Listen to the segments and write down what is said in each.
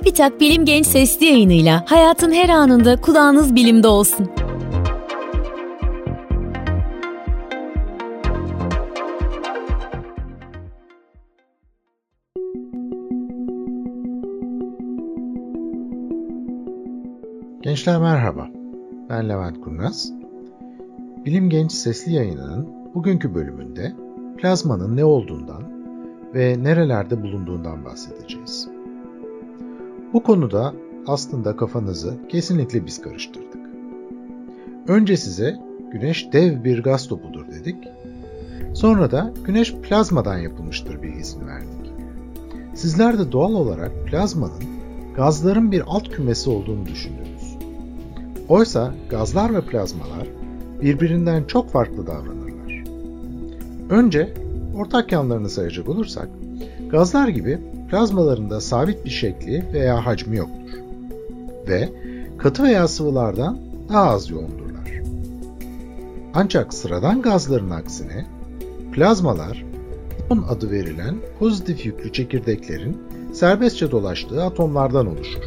Tübitak Bilim Genç sesli yayınıyla hayatın her anında kulağınız bilimde olsun. Gençler merhaba, ben Levent Kurnaz. Bilim Genç sesli yayınının bugünkü bölümünde plazmanın ne olduğundan ve nerelerde bulunduğundan bahsedeceğiz. Bu konuda aslında kafanızı kesinlikle biz karıştırdık. Önce size güneş dev bir gaz topudur dedik, sonra da güneş plazmadan yapılmıştır bilgisini verdik. Sizler de doğal olarak plazmanın gazların bir alt kümesi olduğunu düşündünüz. Oysa gazlar ve plazmalar birbirinden çok farklı davranırlar. Önce ortak yanlarını sayacak olursak, gazlar gibi plazmalarında sabit bir şekli veya hacmi yoktur ve katı veya sıvılardan daha az yoğundurlar. Ancak sıradan gazların aksine plazmalar, iyon adı verilen pozitif yüklü çekirdeklerin serbestçe dolaştığı atomlardan oluşur.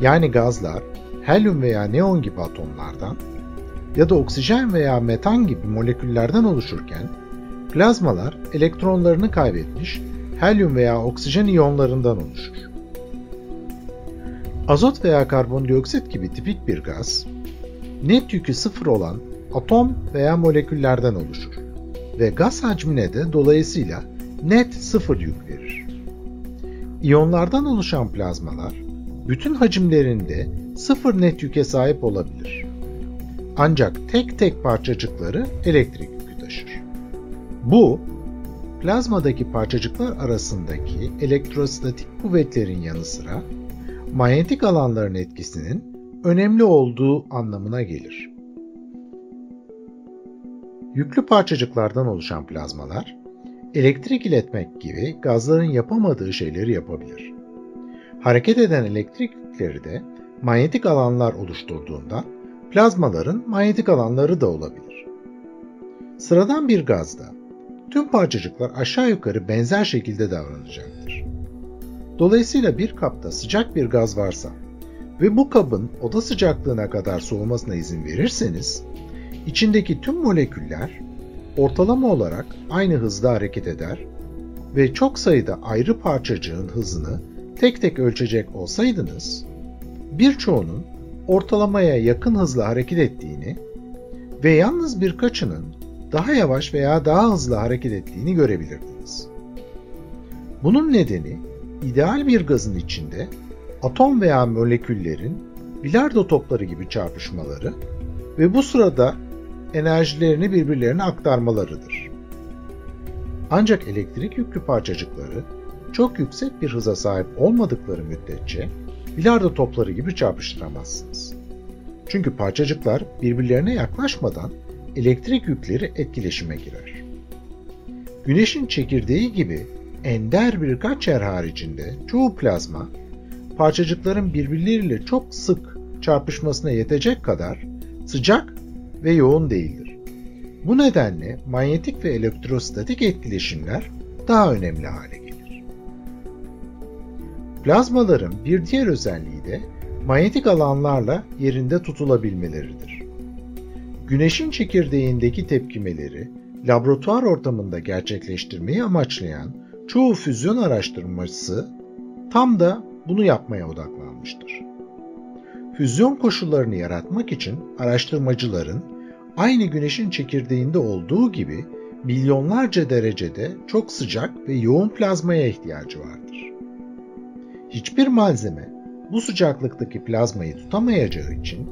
Yani gazlar helyum veya neon gibi atomlardan ya da oksijen veya metan gibi moleküllerden oluşurken, plazmalar elektronlarını kaybetmiş helyum veya oksijen iyonlarından oluşur. Azot veya karbondioksit gibi tipik bir gaz, net yükü sıfır olan atom veya moleküllerden oluşur ve gaz hacmine de dolayısıyla net sıfır yük verir. İyonlardan oluşan plazmalar, bütün hacimlerinde sıfır net yüke sahip olabilir. Ancak tek tek parçacıkları elektrik yükü taşır. Bu, plazmadaki parçacıklar arasındaki elektrostatik kuvvetlerin yanı sıra manyetik alanların etkisinin önemli olduğu anlamına gelir. Yüklü parçacıklardan oluşan plazmalar, elektrik iletmek gibi gazların yapamadığı şeyleri yapabilir. Hareket eden elektrik yükleri de manyetik alanlar oluşturduğundan plazmaların manyetik alanları da olabilir. Sıradan bir gazda tüm parçacıklar aşağı yukarı benzer şekilde davranacaktır. Dolayısıyla bir kapta sıcak bir gaz varsa ve bu kabın oda sıcaklığına kadar soğumasına izin verirseniz, içindeki tüm moleküller ortalama olarak aynı hızda hareket eder ve çok sayıda ayrı parçacığın hızını tek tek ölçecek olsaydınız, birçoğunun ortalamaya yakın hızla hareket ettiğini ve yalnız birkaçının daha yavaş veya daha hızlı hareket ettiğini görebilirdiniz. Bunun nedeni, ideal bir gazın içinde atom veya moleküllerin bilardo topları gibi çarpışmaları ve bu sırada enerjilerini birbirlerine aktarmalarıdır. Ancak elektrik yüklü parçacıkları çok yüksek bir hıza sahip olmadıkları müddetçe bilardo topları gibi çarpıştıramazsınız. Çünkü parçacıklar birbirlerine yaklaşmadan elektrik yükleri etkileşime girer. Güneşin çekirdeği gibi ender birkaç yer haricinde çoğu plazma, parçacıkların birbirleriyle çok sık çarpışmasına yetecek kadar sıcak ve yoğun değildir. Bu nedenle manyetik ve elektrostatik etkileşimler daha önemli hale gelir. Plazmaların bir diğer özelliği de manyetik alanlarla yerinde tutulabilmeleridir. Güneşin çekirdeğindeki tepkimeleri laboratuvar ortamında gerçekleştirmeyi amaçlayan çoğu füzyon araştırmacısı tam da bunu yapmaya odaklanmıştır. Füzyon koşullarını yaratmak için araştırmacıların aynı güneşin çekirdeğinde olduğu gibi milyonlarca derecede çok sıcak ve yoğun plazmaya ihtiyacı vardır. Hiçbir malzeme bu sıcaklıktaki plazmayı tutamayacağı için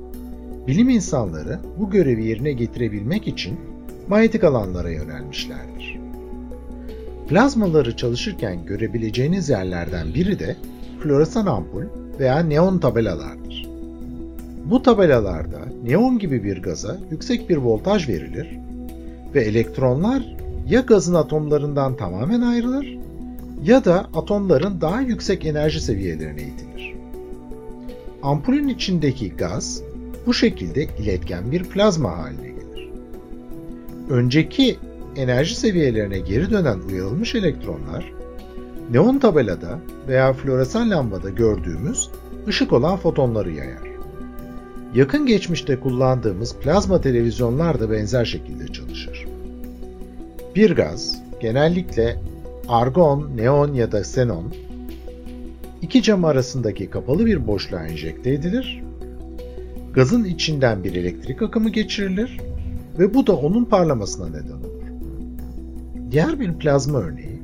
bilim insanları bu görevi yerine getirebilmek için manyetik alanlara yönelmişlerdir. Plazmaları çalışırken görebileceğiniz yerlerden biri de floresan ampul veya neon tabelalardır. Bu tabelalarda neon gibi bir gaza yüksek bir voltaj verilir ve elektronlar ya gazın atomlarından tamamen ayrılır ya da atomların daha yüksek enerji seviyelerine itilir. Ampulün içindeki gaz bu şekilde iletken bir plazma haline gelir. Önceki enerji seviyelerine geri dönen uyarılmış elektronlar, neon tabelada veya floresan lambada gördüğümüz ışık olan fotonları yayar. Yakın geçmişte kullandığımız plazma televizyonlar da benzer şekilde çalışır. Bir gaz, genellikle argon, neon ya da xenon, iki cam arasındaki kapalı bir boşluğa enjekte edilir, gazın içinden bir elektrik akımı geçirilir ve bu da onun parlamasına neden olur. Diğer bir plazma örneği,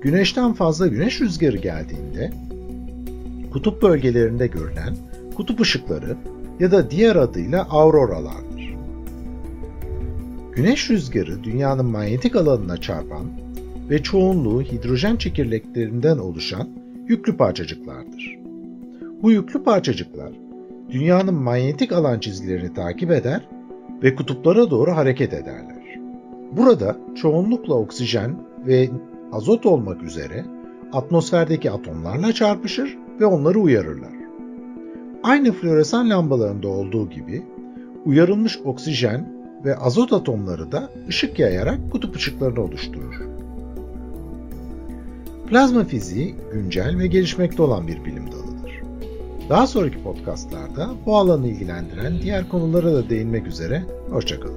güneşten fazla güneş rüzgarı geldiğinde kutup bölgelerinde görülen kutup ışıkları ya da diğer adıyla auroralardır. Güneş rüzgarı dünyanın manyetik alanına çarpan ve çoğunluğu hidrojen çekirdeklerinden oluşan yüklü parçacıklardır. Bu yüklü parçacıklar dünyanın manyetik alan çizgilerini takip eder ve kutuplara doğru hareket ederler. Burada çoğunlukla oksijen ve azot olmak üzere atmosferdeki atomlarla çarpışır ve onları uyarırlar. Aynı floresan lambalarında olduğu gibi uyarılmış oksijen ve azot atomları da ışık yayarak kutup ışıklarını oluşturur. Plazma fiziği güncel ve gelişmekte olan bir bilim dalıdır. Daha sonraki podcastlarda bu alanı ilgilendiren diğer konulara da değinmek üzere, hoşça kalın.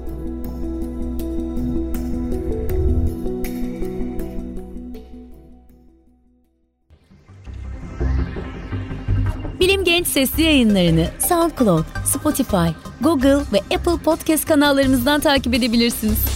Bilim Genç sesli yayınlarını SoundCloud, Spotify, Google ve Apple Podcast kanallarımızdan takip edebilirsiniz.